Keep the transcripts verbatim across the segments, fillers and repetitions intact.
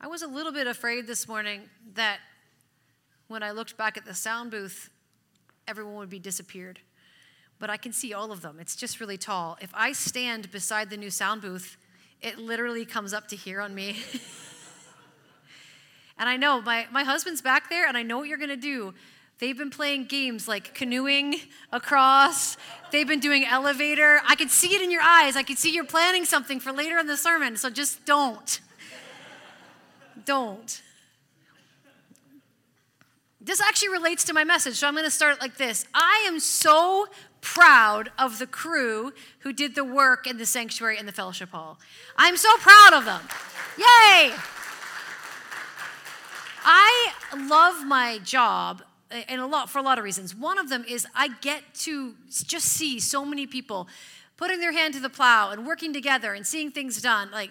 I was a little bit afraid this morning that when I looked back at the sound booth, everyone would be disappeared. But I can see all of them. It's just really tall. If I stand beside the new sound booth, it literally comes up to here on me. And I know my, my husband's back there, and I know what you're going to do. They've been playing games like canoeing across. They've been doing elevator. I could see it in your eyes. I could see you're planning something for later in the sermon, so just don't. Don't. This actually relates to my message, so I'm going to start like this. I am so proud of the crew who did the work in the sanctuary and the fellowship hall. I'm so proud of them. Yay! I love my job and a lot for a lot of reasons. One of them is I get to just see so many people putting their hand to the plow and working together and seeing things done. Like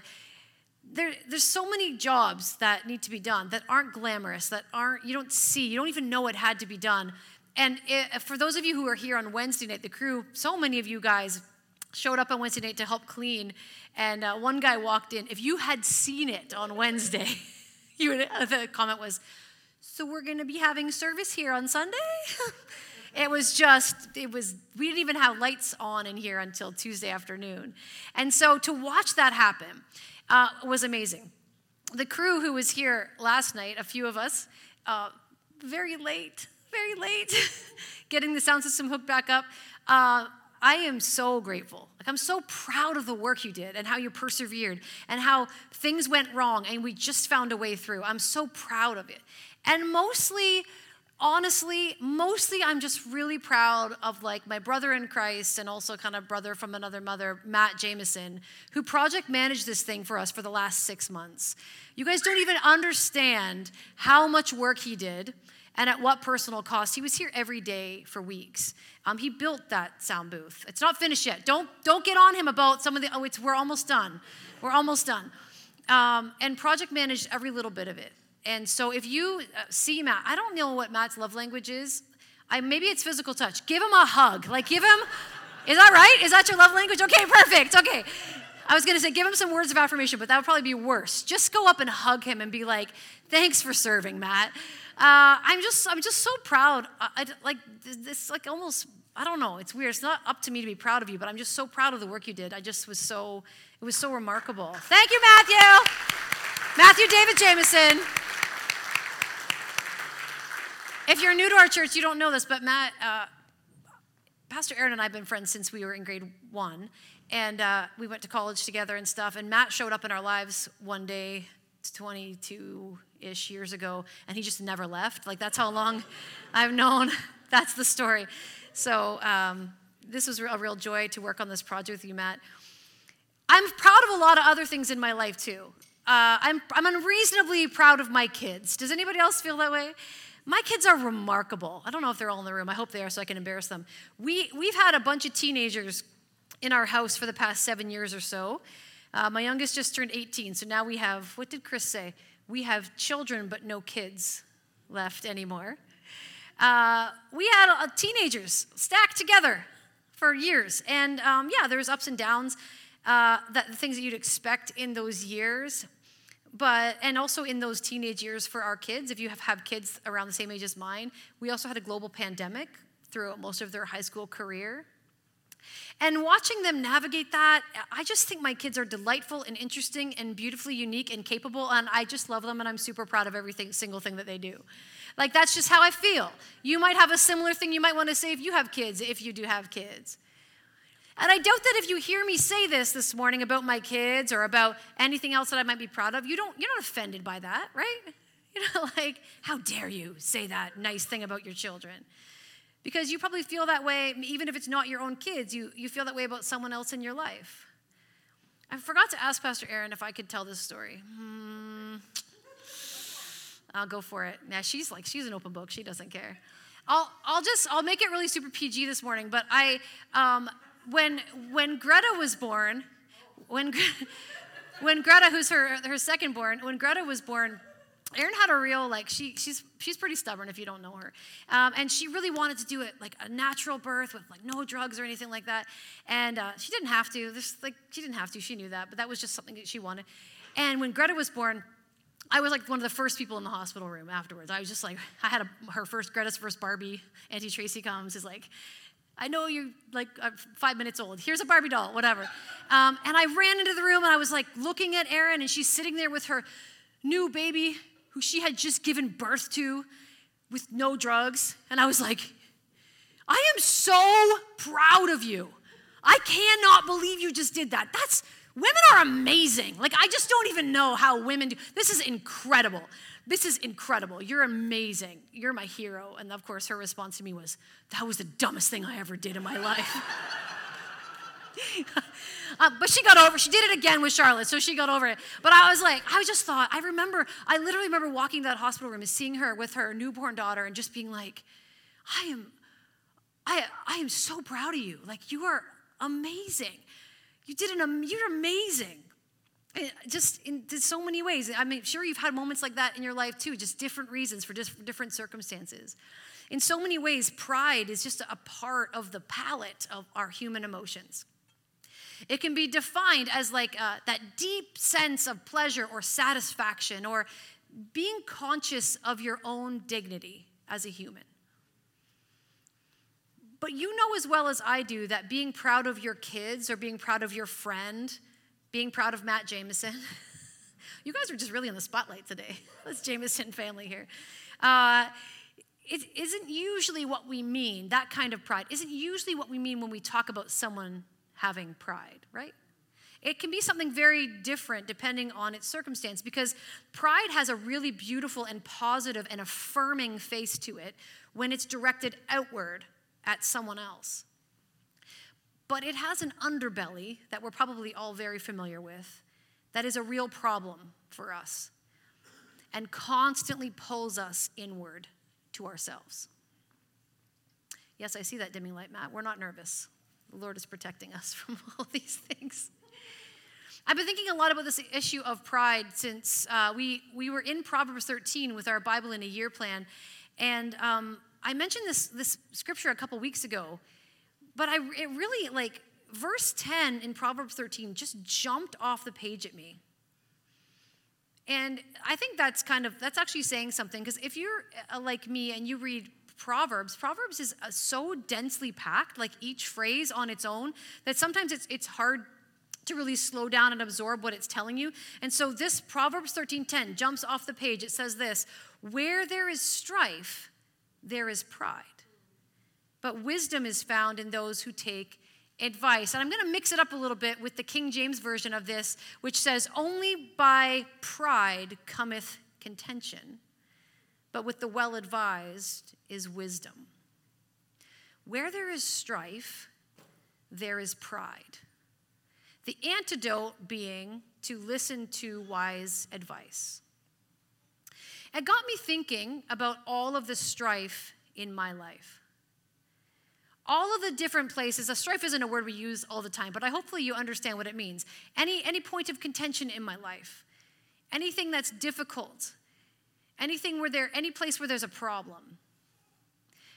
there, there's so many jobs that need to be done that aren't glamorous, that aren't you don't see, you don't even know it had to be done. And it, for those of you who are here on Wednesday night, the crew, so many of you guys showed up on Wednesday night to help clean. And uh, one guy walked in. If you had seen it on Wednesday, you would, the comment was, "So we're going to be having service here on Sunday?" It was just, it was, we didn't even have lights on in here until Tuesday afternoon. And so to watch that happen uh, was amazing. The crew who was here last night, a few of us, uh, very late, very late, getting the sound system hooked back up. Uh, I am so grateful. Like I'm so proud of the work you did and how you persevered and how things went wrong and we just found a way through. I'm so proud of it. And mostly, honestly, mostly I'm just really proud of like my brother in Christ and also kind of brother from another mother, Matt Jameson, who project managed this thing for us for the last six months. You guys don't even understand how much work he did. And at what personal cost? He was here every day for weeks. Um, he built that sound booth. It's not finished yet. Don't don't get on him about some of the, oh, it's we're almost done. We're almost done. Um, and project managed every little bit of it. And so if you see Matt, I don't know what Matt's love language is. I, maybe it's physical touch. Give him a hug. Like give him, is that right? Is that your love language? Okay, perfect. Okay. I was going to say give him some words of affirmation, but that would probably be worse. Just go up and hug him and be like, "Thanks for serving, Matt." Uh, I'm just, I'm just so proud. I, I, like this, like almost, I don't know. It's weird. It's not up to me to be proud of you, but I'm just so proud of the work you did. I just was so, it was so remarkable. Thank you, Matthew, Matthew David Jameson. If you're new to our church, you don't know this, but Matt, uh, Pastor Aaron and I have been friends since we were in grade one, and uh, we went to college together and stuff. And Matt showed up in our lives one day, twenty-two-ish years ago, and he just never left. Like, that's how long I've known. That's the story. So um, this was a real joy to work on this project with you, Matt. I'm proud of a lot of other things in my life, too. Uh, I'm, I'm unreasonably proud of my kids. Does anybody else feel that way? My kids are remarkable. I don't know if they're all in the room. I hope they are so I can embarrass them. We, we've had a bunch of teenagers in our house for the past seven years or so. Uh, my youngest just turned eighteen, so now we have, what did Chris say? We have children but no kids left anymore. Uh, we had uh, teenagers stacked together for years. And um, yeah, there's ups and downs, uh, that, the things that you'd expect in those years. But and also in those teenage years for our kids, if you have, have kids around the same age as mine, we also had a global pandemic throughout most of their high school career. And watching them navigate that, I just think my kids are delightful and interesting and beautifully unique and capable, and I just love them, and I'm super proud of every single thing that they do. Like, that's just how I feel. You might have a similar thing you might want to say if you have kids, if you do have kids. And I doubt that if you hear me say this this morning about my kids or about anything else that I might be proud of, you don't, you're not offended by that, right? You're not like, how dare you say that nice thing about your children? Because you probably feel that way, even if it's not your own kids, you, you feel that way about someone else in your life. I forgot to ask Pastor Aaron if I could tell this story. Hmm. I'll go for it. Now she's like, she's an open book. She doesn't care. I'll I'll just, I'll make it really super P G this morning. But I, um, when when Greta was born, when when Greta, who's her her second born, when Greta was born, Erin had a real, like, she she's she's pretty stubborn if you don't know her. Um, and she really wanted to do it, like, a natural birth with, like, no drugs or anything like that. And uh, she didn't have to. There's, like, she didn't have to. She knew that. But that was just something that she wanted. And when Greta was born, I was like one of the first people in the hospital room afterwards. I was just like, I had a, her first, Greta's first Barbie. Auntie Tracy comes, is like, I know you're like five minutes old. Here's a Barbie doll, whatever. Um, and I ran into the room and I was like looking at Aaron, and she's sitting there with her new baby who she had just given birth to with no drugs. And I was like, I am so proud of you. I cannot believe you just did that. That's, women are amazing. Like, I just don't even know how women do. This is incredible. This is incredible. You're amazing. You're my hero. And of course, her response to me was, that was the dumbest thing I ever did in my life. uh, but she got over it. She did it again with Charlotte, so she got over it. But I was like, I just thought, I remember, I literally remember walking to that hospital room and seeing her with her newborn daughter and just being like, I am, I, I am so proud of you. Like, you are amazing. You did an, you're amazing. Just in so many ways. I mean, sure, you've had moments like that in your life too, just different reasons for just different circumstances. In so many ways, pride is just a part of the palette of our human emotions. It can be defined as like uh, that deep sense of pleasure or satisfaction or being conscious of your own dignity as a human. But you know as well as I do that being proud of your kids or being proud of your friend, being proud of Matt Jameson. You guys are just really in the spotlight today. This Jameson family here. Uh, it isn't usually what we mean, that kind of pride, isn't usually what we mean when we talk about someone having pride, right? It can be something very different depending on its circumstance, because pride has a really beautiful and positive and affirming face to it when it's directed outward at someone else. But it has an underbelly that we're probably all very familiar with that is a real problem for us and constantly pulls us inward to ourselves. Yes, I see that dimming light, Matt. We're not nervous. The Lord is protecting us from all these things. I've been thinking a lot about this issue of pride since uh, we, we were in Proverbs thirteen with our Bible in a year plan. And um, I mentioned this, this scripture a couple weeks ago. But I, it really, like, verse ten in Proverbs thirteen just jumped off the page at me. And I think that's kind of, that's actually saying something. Because if you're like me and you read Proverbs, Proverbs is so densely packed, like each phrase on its own, that sometimes it's it's hard to really slow down and absorb what it's telling you. And so this Proverbs thirteen ten jumps off the page. It says this, where there is strife, there is pride. But wisdom is found in those who take advice. And I'm going to mix it up a little bit with the King James version of this, which says, only by pride cometh contention, but with the well-advised is wisdom. Where there is strife, there is pride. The antidote being to listen to wise advice. It got me thinking about all of the strife in my life. All of the different places, a strife isn't a word we use all the time, but I hopefully you understand what it means. Any, any point of contention in my life, anything that's difficult, anything where there, any place where there's a problem.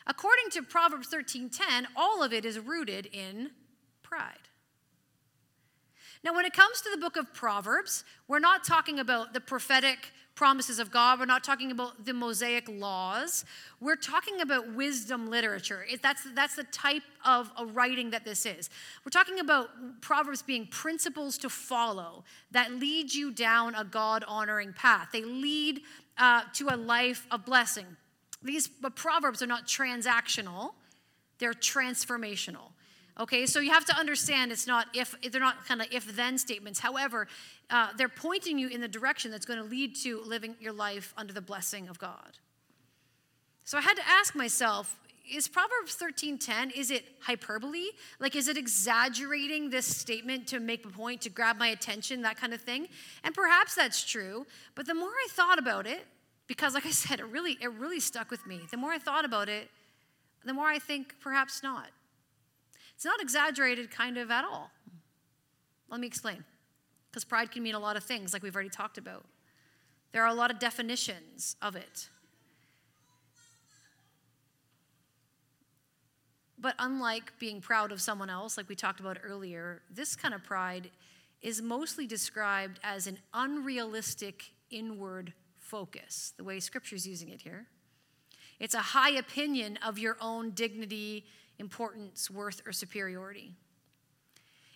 According to Proverbs thirteen ten, all of it is rooted in pride. Now, when it comes to the book of Proverbs, we're not talking about the prophetic promises of God. We're not talking about the Mosaic laws. We're talking about wisdom literature. It, that's, that's the type of a writing that this is. We're talking about Proverbs being principles to follow that lead you down a God-honoring path. They lead uh, to a life of blessing. These but Proverbs are not transactional. They're transformational. Okay, so you have to understand it's not if, they're not kind of if-then statements. However, uh, they're pointing you in the direction that's going to lead to living your life under the blessing of God. So I had to ask myself, is Proverbs thirteen ten, is it hyperbole? Like, is it exaggerating this statement to make a point, to grab my attention, that kind of thing? And perhaps that's true, but the more I thought about it, because like I said, it really, it really stuck with me. The more I thought about it, the more I think perhaps not. It's not exaggerated kind of at all. Let me explain. Because pride can mean a lot of things, like we've already talked about. There are a lot of definitions of it. But unlike being proud of someone else, like we talked about earlier, this kind of pride is mostly described as an unrealistic inward focus, the way Scripture's using it here. It's a high opinion of your own dignity, importance, worth, or superiority.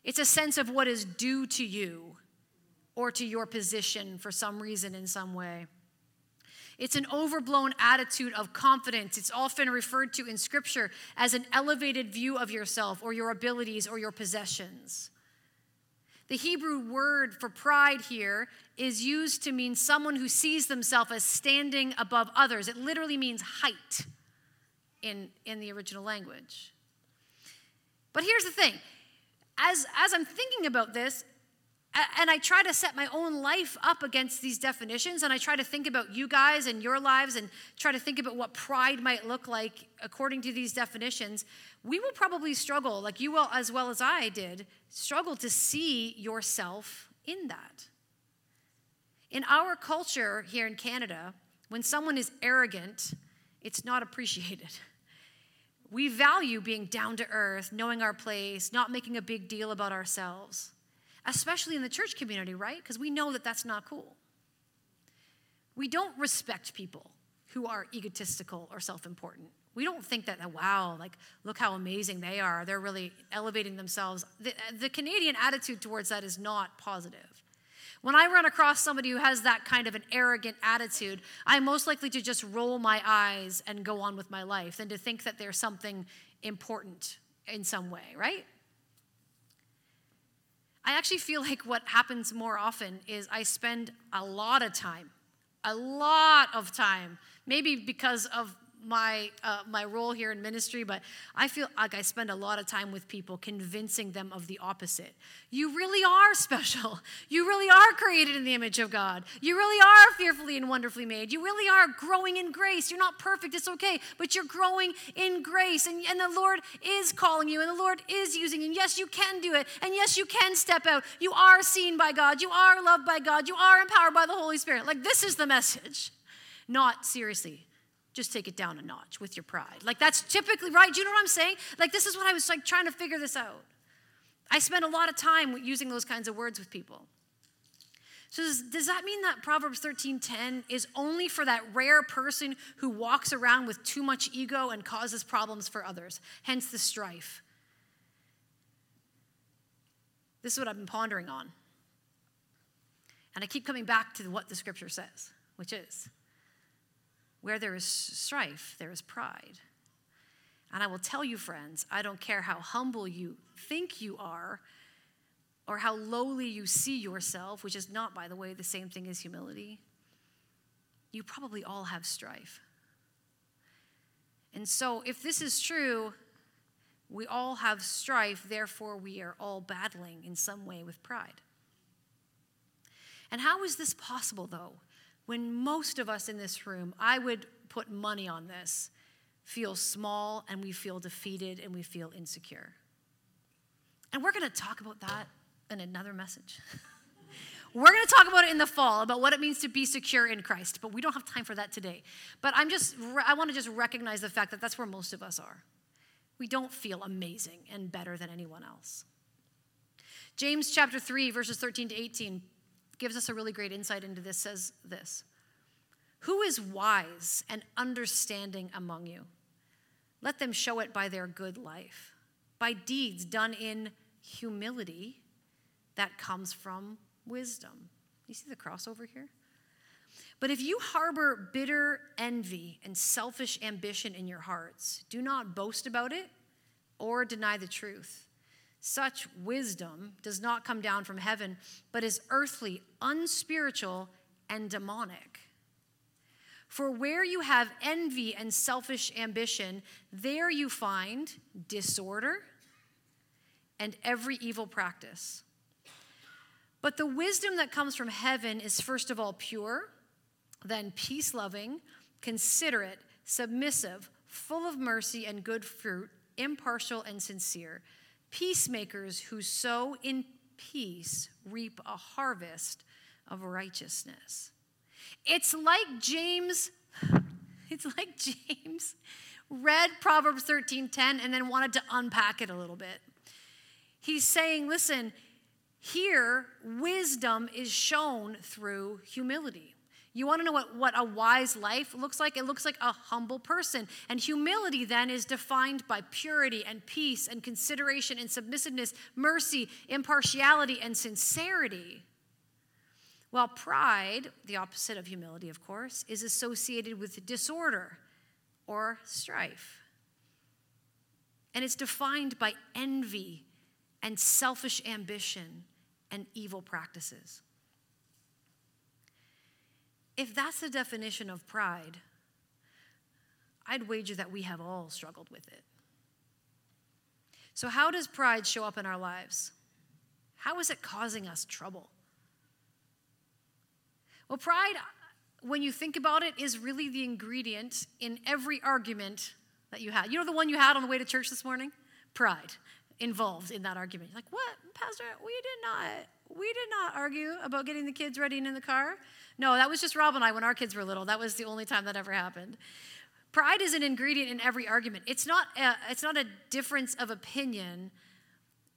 It's a sense of what is due to you or to your position for some reason in some way. It's an overblown attitude of confidence. It's often referred to in Scripture as an elevated view of yourself or your abilities or your possessions. The Hebrew word for pride here is used to mean someone who sees themselves as standing above others. It literally means height in, in the original language. But here's the thing. As, as I'm thinking about this, and I try to set my own life up against these definitions, and I try to think about you guys and your lives and try to think about what pride might look like according to these definitions, we will probably struggle, like you will as well as I did, struggle to see yourself in that. In our culture here in Canada, when someone is arrogant, it's not appreciated. We value being down to earth, knowing our place, not making a big deal about ourselves. Especially in the church community, right? Because we know that that's not cool. We don't respect people who are egotistical or self-important. We don't think that, wow, like, look how amazing they are. They're really elevating themselves. The, the Canadian attitude towards that is not positive. When I run across somebody who has that kind of an arrogant attitude, I'm most likely to just roll my eyes and go on with my life than to think that there's something important in some way, right? I actually feel like what happens more often is I spend a lot of time, a lot of time, maybe because of my uh, my role here in ministry, but I feel like I spend a lot of time with people convincing them of the opposite. You really are special. You really are created in the image of God. You really are fearfully and wonderfully made. You really are growing in grace. You're not perfect, it's okay, but you're growing in grace, and, and the Lord is calling you, and the Lord is using you, and yes, you can do it, and yes, you can step out. You are seen by God. You are loved by God. You are empowered by the Holy Spirit. Like, this is the message. Not seriously. Just take it down a notch with your pride. Like, that's typically, right? Do you know what I'm saying? Like, this is what I was, like, trying to figure this out. I spent a lot of time using those kinds of words with people. So does, does that mean that Proverbs thirteen ten is only for that rare person who walks around with too much ego and causes problems for others, hence the strife? This is what I've been pondering on. And I keep coming back to what the Scripture says, which is, where there is strife, there is pride. And I will tell you, friends, I don't care how humble you think you are or how lowly you see yourself, which is not, by the way, the same thing as humility. You probably all have strife. And so if this is true, we all have strife, therefore we are all battling in some way with pride. And how is this possible, though? When most of us in this room, I would put money on this, feel small and we feel defeated and we feel insecure. And we're going to talk about that in another message. We're going to talk about it in the fall, about what it means to be secure in Christ, but we don't have time for that today. But I'm just, I want to just recognize the fact that that's where most of us are. We don't feel amazing and better than anyone else. James chapter three, verses thirteen to eighteen gives us a really great insight into this, says this. Who is wise and understanding among you? Let them show it by their good life, by deeds done in humility that comes from wisdom. You see the crossover here? But if you harbor bitter envy and selfish ambition in your hearts, do not boast about it or deny the truth. Such wisdom does not come down from heaven, but is earthly, unspiritual, and demonic. For where you have envy and selfish ambition, there you find disorder and every evil practice. But the wisdom that comes from heaven is first of all pure, then peace-loving, considerate, submissive, full of mercy and good fruit, impartial and sincere. Peacemakers who sow in peace reap a harvest of righteousness. It's like James, it's like James read Proverbs thirteen ten and then wanted to unpack it a little bit. He's saying, listen, here wisdom is shown through humility. You want to know what, what a wise life looks like? It looks like a humble person. And humility then is defined by purity and peace and consideration and submissiveness, mercy, impartiality, and sincerity. While pride, the opposite of humility, of course, is associated with disorder or strife. And it's defined by envy and selfish ambition and evil practices. If that's the definition of pride, I'd wager that we have all struggled with it. So how does pride show up in our lives? How is it causing us trouble? Well, pride, when you think about it, is really the ingredient in every argument that you had. You know the one you had on the way to church this morning? Pride involved in that argument. You're like, what? Pastor, we did not... We did not argue about getting the kids ready and in the car. No, that was just Rob and I when our kids were little. That was the only time that ever happened. Pride is an ingredient in every argument. It's not a, it's not a difference of opinion,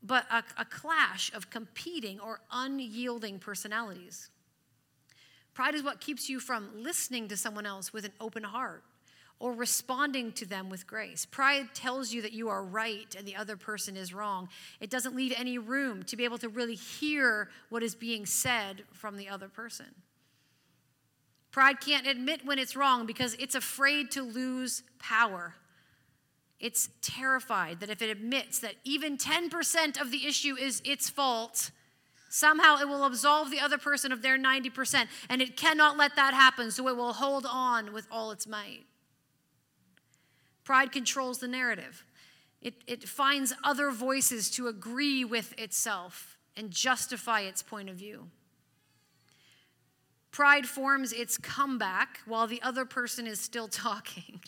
but a, a clash of competing or unyielding personalities. Pride is what keeps you from listening to someone else with an open heart or responding to them with grace. Pride tells you that you are right and the other person is wrong. It doesn't leave any room to be able to really hear what is being said from the other person. Pride can't admit when it's wrong because it's afraid to lose power. It's terrified that if it admits that even ten percent of the issue is its fault, somehow it will absolve the other person of their ninety percent, and it cannot let that happen, so it will hold on with all its might. Pride controls the narrative. It, it finds other voices to agree with itself and justify its point of view. Pride forms its comeback while the other person is still talking.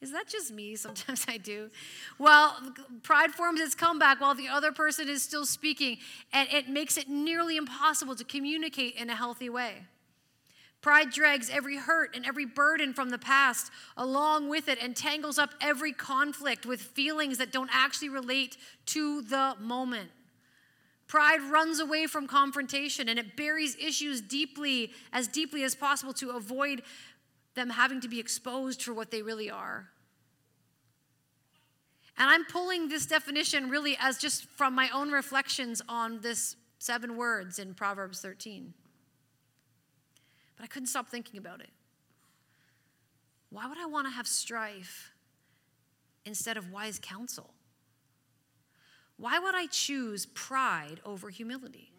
Is that just me? Sometimes I do. Well, pride forms its comeback while the other person is still speaking, and it makes it nearly impossible to communicate in a healthy way. Pride drags every hurt and every burden from the past along with it and tangles up every conflict with feelings that don't actually relate to the moment. Pride runs away from confrontation, and it buries issues deeply, as deeply as possible, to avoid them having to be exposed for what they really are. And I'm pulling this definition really as just from my own reflections on this seven words in Proverbs thirteen. But I couldn't stop thinking about it. Why would I want to have strife instead of wise counsel? Why would I choose pride over humility?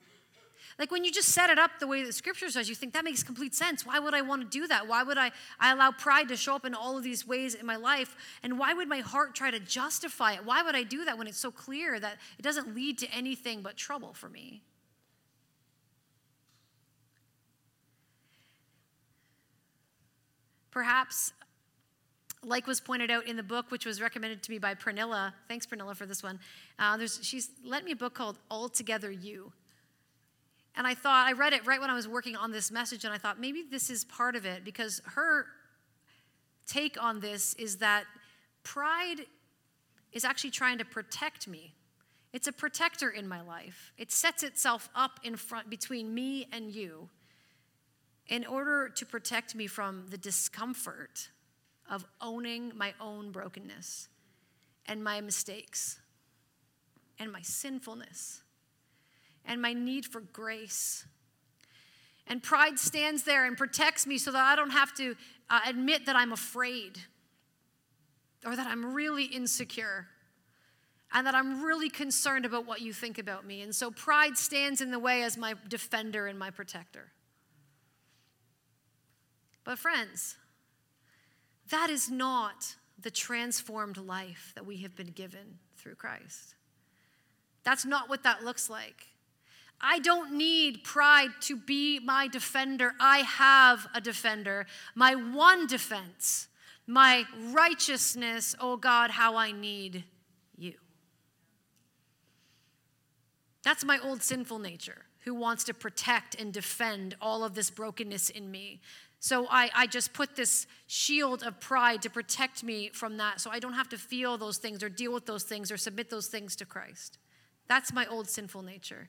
Like when you just set it up the way that Scripture says, you think that makes complete sense. Why would I want to do that? Why would I, I allow pride to show up in all of these ways in my life? And why would my heart try to justify it? Why would I do that when it's so clear that it doesn't lead to anything but trouble for me? Perhaps, like was pointed out in the book, which was recommended to me by Pranilla. Thanks, Pranilla, for this one. Uh, there's, she's lent me a book called Altogether You. And I thought, I read it right when I was working on this message, and I thought maybe this is part of it, because her take on this is that pride is actually trying to protect me. It's a protector in my life. It sets itself up in front between me and you, in order to protect me from the discomfort of owning my own brokenness and my mistakes and my sinfulness and my need for grace. And pride stands there and protects me so that I don't have to uh, admit that I'm afraid or that I'm really insecure and that I'm really concerned about what you think about me. And so pride stands in the way as my defender and my protector. But friends, that is not the transformed life that we have been given through Christ. That's not what that looks like. I don't need pride to be my defender. I have a defender. My one defense, my righteousness, oh God, how I need you. That's my old sinful nature who wants to protect and defend all of this brokenness in me. So I, I just put this shield of pride to protect me from that so I don't have to feel those things or deal with those things or submit those things to Christ. That's my old sinful nature.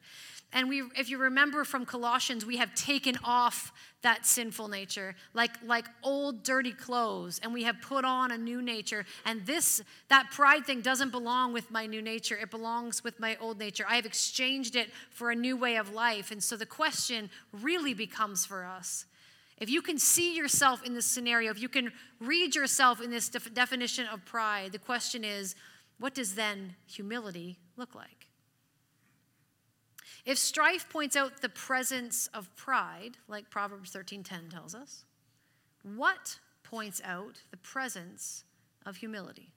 And we, if you remember from Colossians, we have taken off that sinful nature like, like old dirty clothes, and we have put on a new nature. And this, that pride thing doesn't belong with my new nature. It belongs with my old nature. I have exchanged it for a new way of life. And so the question really becomes for us, if you can see yourself in this scenario, if you can read yourself in this def- definition of pride, the question is, what does then humility look like? If strife points out the presence of pride, like Proverbs thirteen ten tells us, what points out the presence of humility?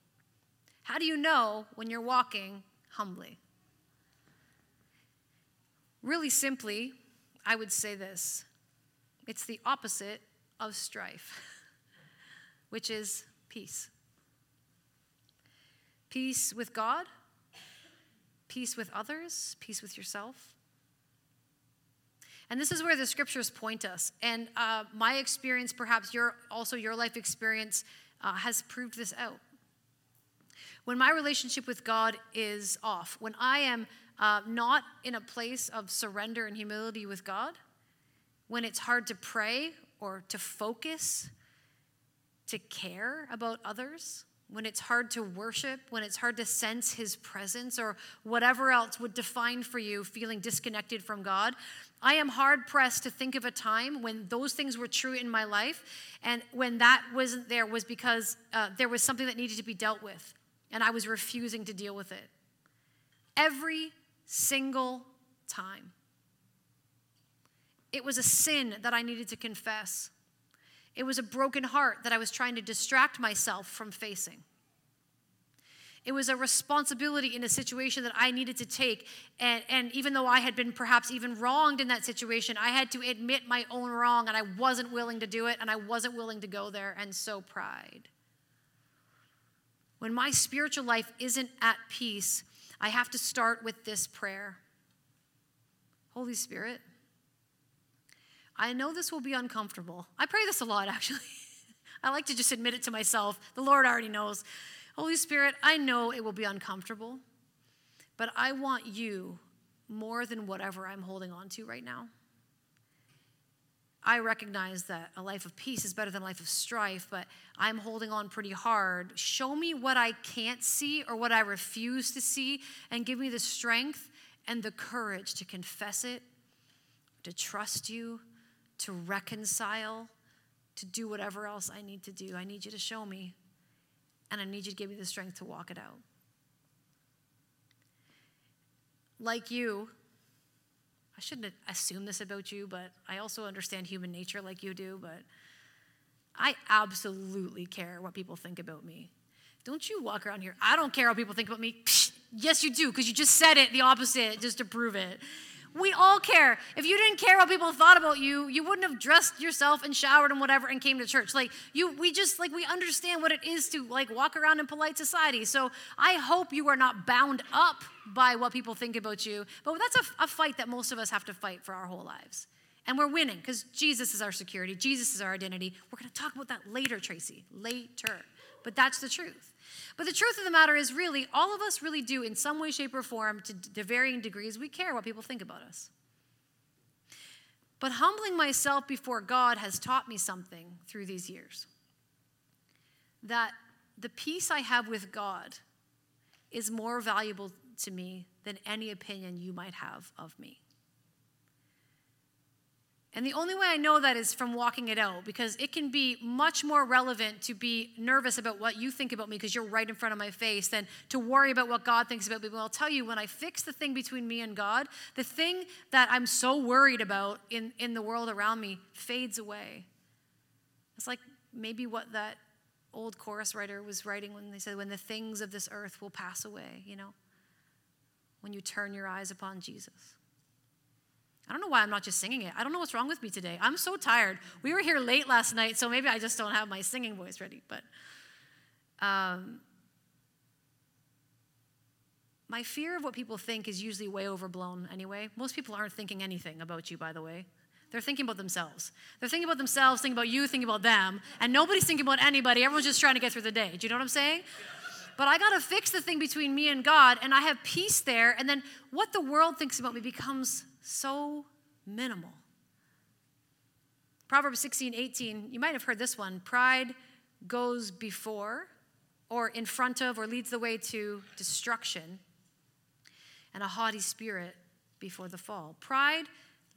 How do you know when you're walking humbly? Really simply, I would say this. It's the opposite of strife, which is peace. Peace with God, peace with others, peace with yourself. And this is where the scriptures point us. And uh, my experience, perhaps your also your life experience, uh, has proved this out. When my relationship with God is off, when I am uh, not in a place of surrender and humility with God, when it's hard to pray or to focus, to care about others, when it's hard to worship, when it's hard to sense his presence, or whatever else would define for you feeling disconnected from God, I am hard-pressed to think of a time when those things were true in my life, and when that wasn't there was because uh, there was something that needed to be dealt with, and I was refusing to deal with it. Every single time. It was a sin that I needed to confess. It was a broken heart that I was trying to distract myself from facing. It was a responsibility in a situation that I needed to take. And, and even though I had been perhaps even wronged in that situation, I had to admit my own wrong, and I wasn't willing to do it, and I wasn't willing to go there, and so pride. When my spiritual life isn't at peace, I have to start with this prayer. Holy Spirit, I know this will be uncomfortable. I pray this a lot, actually. I like to just admit it to myself. The Lord already knows. Holy Spirit, I know it will be uncomfortable, but I want you more than whatever I'm holding on to right now. I recognize that a life of peace is better than a life of strife, but I'm holding on pretty hard. Show me what I can't see or what I refuse to see, and give me the strength and the courage to confess it, to trust you, to reconcile, to do whatever else I need to do. I need you to show me, and I need you to give me the strength to walk it out. Like you, I shouldn't assume this about you, but I also understand human nature like you do, but I absolutely care what people think about me. Don't you walk around here, I don't care what people think about me. Psh, yes, you do, because you just said it, the opposite, just to prove it. We all care. If you didn't care what people thought about you, you wouldn't have dressed yourself and showered and whatever and came to church. Like you, we just like we understand what it is to like walk around in polite society. So I hope you are not bound up by what people think about you. But that's a, a fight that most of us have to fight for our whole lives, and we're winning because Jesus is our security. Jesus is our identity. We're going to talk about that later, Tracy. Later. But that's the truth. But the truth of the matter is really, all of us really do in some way, shape, or form, to, to varying degrees, we care what people think about us. But humbling myself before God has taught me something through these years. That the peace I have with God is more valuable to me than any opinion you might have of me. And the only way I know that is from walking it out, because it can be much more relevant to be nervous about what you think about me because you're right in front of my face than to worry about what God thinks about me. Well, I'll tell you, when I fix the thing between me and God, the thing that I'm so worried about in, in the world around me fades away. It's like maybe what that old chorus writer was writing when they said, when the things of this earth will pass away, you know, when you turn your eyes upon Jesus. I don't know why I'm not just singing it. I don't know what's wrong with me today. I'm so tired. We were here late last night, so maybe I just don't have my singing voice ready. But um, my fear of what people think is usually way overblown anyway. Most people aren't thinking anything about you, by the way. They're thinking about themselves. They're thinking about themselves, thinking about you, thinking about them. And nobody's thinking about anybody. Everyone's just trying to get through the day. Do you know what I'm saying? but I got to fix the thing between me and God, and I have peace there. And then what the world thinks about me becomes so minimal. Proverbs sixteen eighteen, you might have heard this one. Pride goes before or in front of or leads the way to destruction, and a haughty spirit before the fall. Pride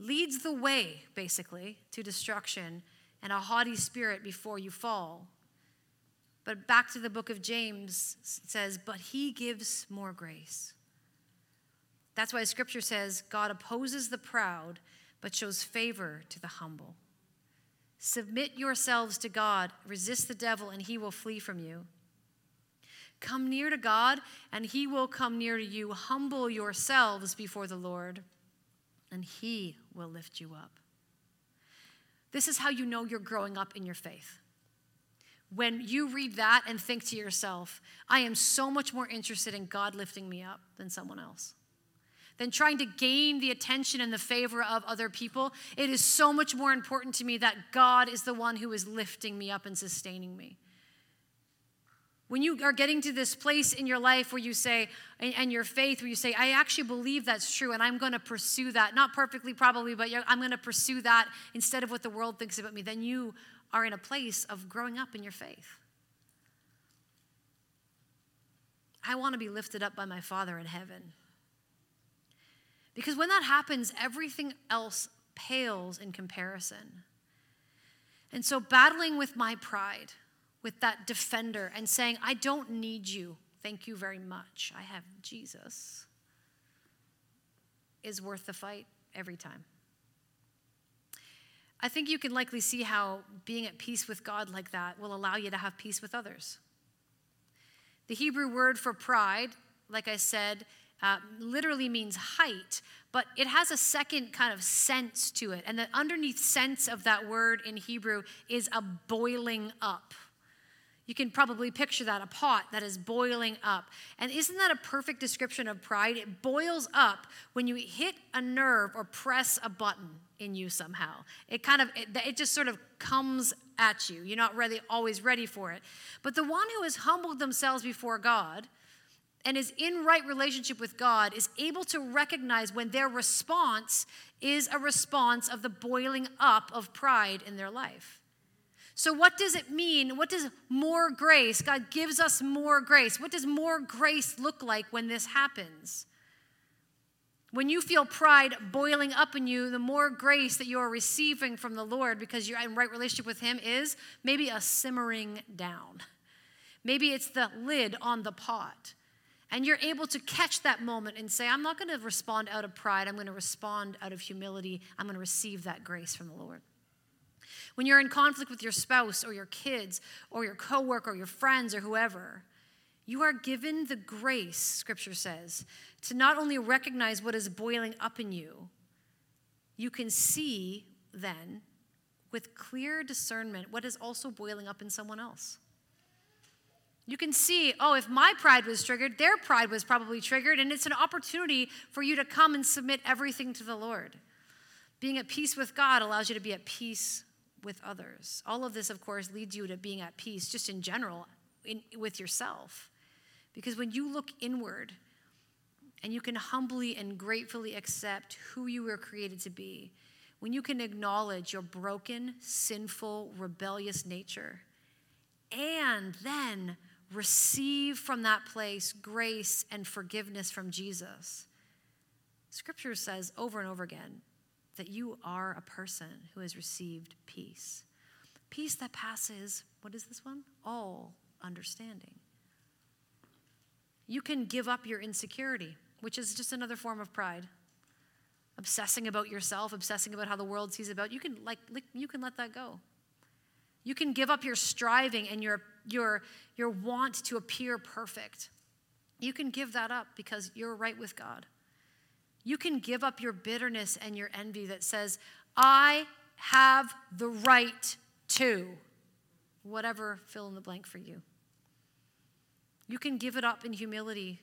leads the way, basically, to destruction, and a haughty spirit before you fall. But back to the book of James, it says, but he gives more grace. That's why scripture says, God opposes the proud, but shows favor to the humble. Submit yourselves to God, resist the devil, and he will flee from you. Come near to God, and he will come near to you. Humble yourselves before the Lord, and he will lift you up. This is how you know you're growing up in your faith. When you read that and think to yourself, I am so much more interested in God lifting me up than someone else. Than trying to gain the attention and the favor of other people. It is so much more important to me that God is the one who is lifting me up and sustaining me. When you are getting to this place in your life where you say, and, and your faith, where you say, I actually believe that's true, and I'm going to pursue that, not perfectly probably, but I'm going to pursue that instead of what the world thinks about me, then you are in a place of growing up in your faith. I want to be lifted up by my Father in heaven. Because when that happens, everything else pales in comparison. And so battling with my pride, with that defender, and saying, I don't need you, thank you very much, I have Jesus, is worth the fight every time. I think you can likely see how being at peace with God like that will allow you to have peace with others. The Hebrew word for pride, like I said, uh, literally means height, but it has a second kind of sense to it. And the underneath sense of that word in Hebrew is a boiling up. You can probably picture that, a pot that is boiling up. And isn't that a perfect description of pride? It boils up when you hit a nerve or press a button in you somehow. It kind of, it, it just sort of comes at you. You're not really always ready for it. But the one who has humbled themselves before God and is in right relationship with God is able to recognize when their response is a response of the boiling up of pride in their life. So what does it mean? What does more grace? God gives us more grace. What does more grace look like when this happens? When you feel pride boiling up in you, the more grace that you are receiving from the Lord because you're in right relationship with him is maybe a simmering down. Maybe it's the lid on the pot. And you're able to catch that moment and say, I'm not going to respond out of pride. I'm going to respond out of humility. I'm going to receive that grace from the Lord. When you're in conflict with your spouse or your kids or your coworker or your friends or whoever, you are given the grace, scripture says, to not only recognize what is boiling up in you, you can see then with clear discernment what is also boiling up in someone else. You can see, oh, if my pride was triggered, their pride was probably triggered, and it's an opportunity for you to come and submit everything to the Lord. Being at peace with God allows you to be at peace with others. All of this, of course, leads you to being at peace just in general in, with yourself. Because when you look inward and you can humbly and gratefully accept who you were created to be, when you can acknowledge your broken, sinful, rebellious nature, and then receive from that place grace and forgiveness from Jesus, scripture says over and over again, that you are a person who has received peace. Peace that passes, what is this one? All understanding. You can give up your insecurity, which is just another form of pride. Obsessing about yourself, obsessing about how the world sees about you, can like you can let that go. You can give up your striving and your your your want to appear perfect. You can give that up because you're right with God. You can give up your bitterness and your envy that says, I have the right to whatever, fill in the blank for you. You can give it up in humility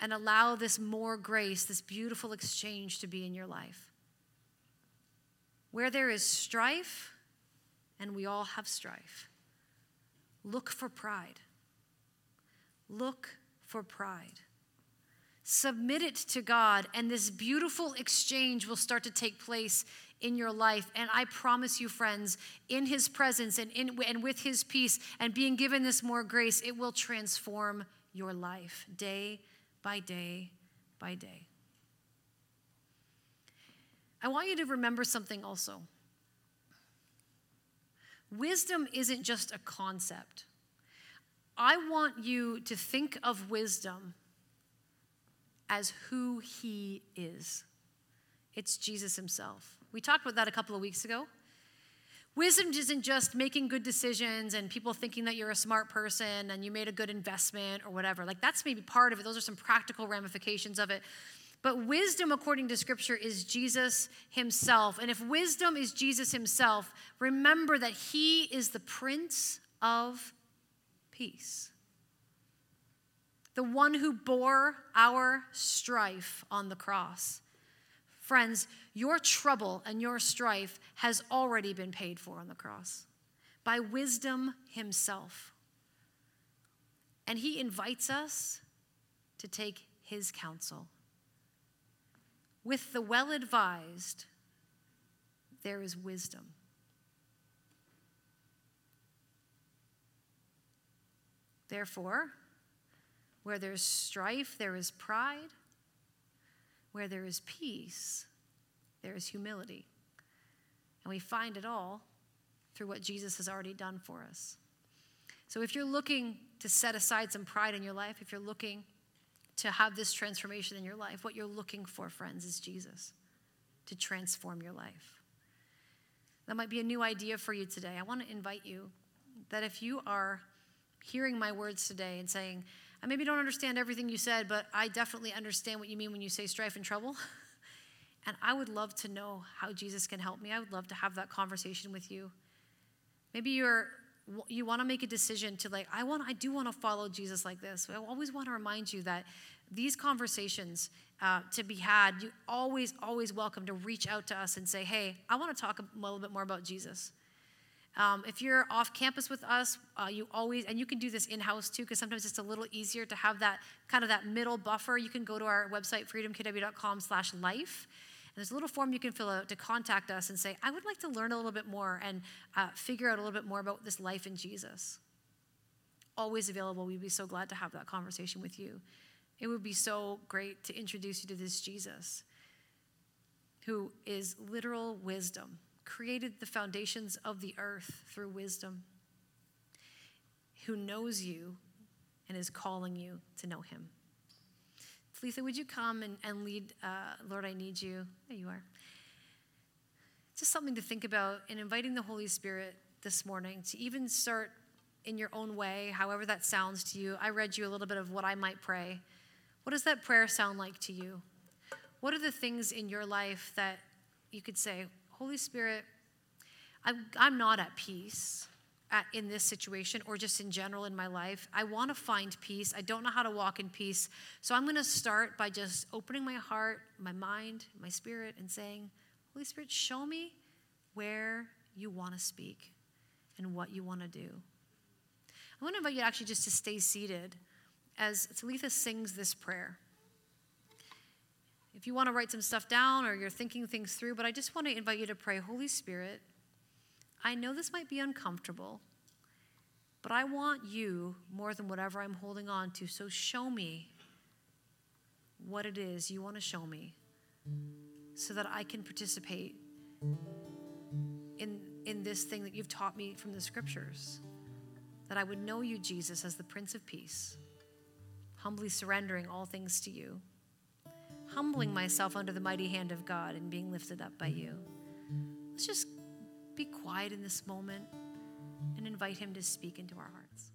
and allow this more grace, this beautiful exchange to be in your life. Where there is strife, and we all have strife, look for pride. look for pride. Submit it to God, and this beautiful exchange will start to take place in your life. And I promise you, friends, in his presence and, in, and with his peace and being given this more grace, it will transform your life day by day by day. I want you to remember something also. Wisdom isn't just a concept. I want you to think of wisdom as who he is. It's Jesus himself. We talked about that a couple of weeks ago. Wisdom isn't just making good decisions and people thinking that you're a smart person and you made a good investment or whatever. Like, that's maybe part of it. Those are some practical ramifications of it. But wisdom, according to Scripture, is Jesus himself. And if wisdom is Jesus himself, remember that he is the Prince of Peace. The one who bore our strife on the cross. Friends, your trouble and your strife has already been paid for on the cross by wisdom himself. And he invites us to take his counsel. With the well-advised, there is wisdom. Therefore, where there's strife, there is pride. Where there is peace, there is humility. And we find it all through what Jesus has already done for us. So if you're looking to set aside some pride in your life, if you're looking to have this transformation in your life, what you're looking for, friends, is Jesus to transform your life. That might be a new idea for you today. I want to invite you that if you are hearing my words today and saying, I maybe don't understand everything you said, but I definitely understand what you mean when you say strife and trouble. And I would love to know how Jesus can help me. I would love to have that conversation with you. Maybe you're you want to make a decision to like, I want I do want to follow Jesus like this. I always want to remind you that these conversations uh, to be had, you always, always welcome to reach out to us and say, hey, I want to talk a little bit more about Jesus. Um, if you're off campus with us, uh, you always, and you can do this in-house too, because sometimes it's a little easier to have that kind of that middle buffer. You can go to our website, freedom k w dot com slash life. And there's a little form you can fill out to contact us and say, I would like to learn a little bit more and uh, figure out a little bit more about this life in Jesus. Always available. We'd be so glad to have that conversation with you. It would be so great to introduce you to this Jesus, who is literal wisdom. Created the foundations of the earth through wisdom, who knows you and is calling you to know him. Talitha, would you come and, and lead, uh, Lord, I need you. There you are. Just something to think about in inviting the Holy Spirit this morning to even start in your own way, however that sounds to you. I read you a little bit of what I might pray. What does that prayer sound like to you? What are the things in your life that you could say, Holy Spirit, I'm, I'm not at peace at, in this situation or just in general in my life. I want to find peace. I don't know how to walk in peace. So I'm going to start by just opening my heart, my mind, my spirit, and saying, Holy Spirit, show me where you want to speak and what you want to do. I want to invite you actually just to stay seated as Talitha sings this prayer. If you want to write some stuff down or you're thinking things through, but I just want to invite you to pray, Holy Spirit, I know this might be uncomfortable, but I want you more than whatever I'm holding on to. So show me what it is you want to show me so that I can participate in, in this thing that you've taught me from the Scriptures, that I would know you, Jesus, as the Prince of Peace, humbly surrendering all things to you. Humbling myself under the mighty hand of God and being lifted up by you. Let's just be quiet in this moment and invite him to speak into our hearts.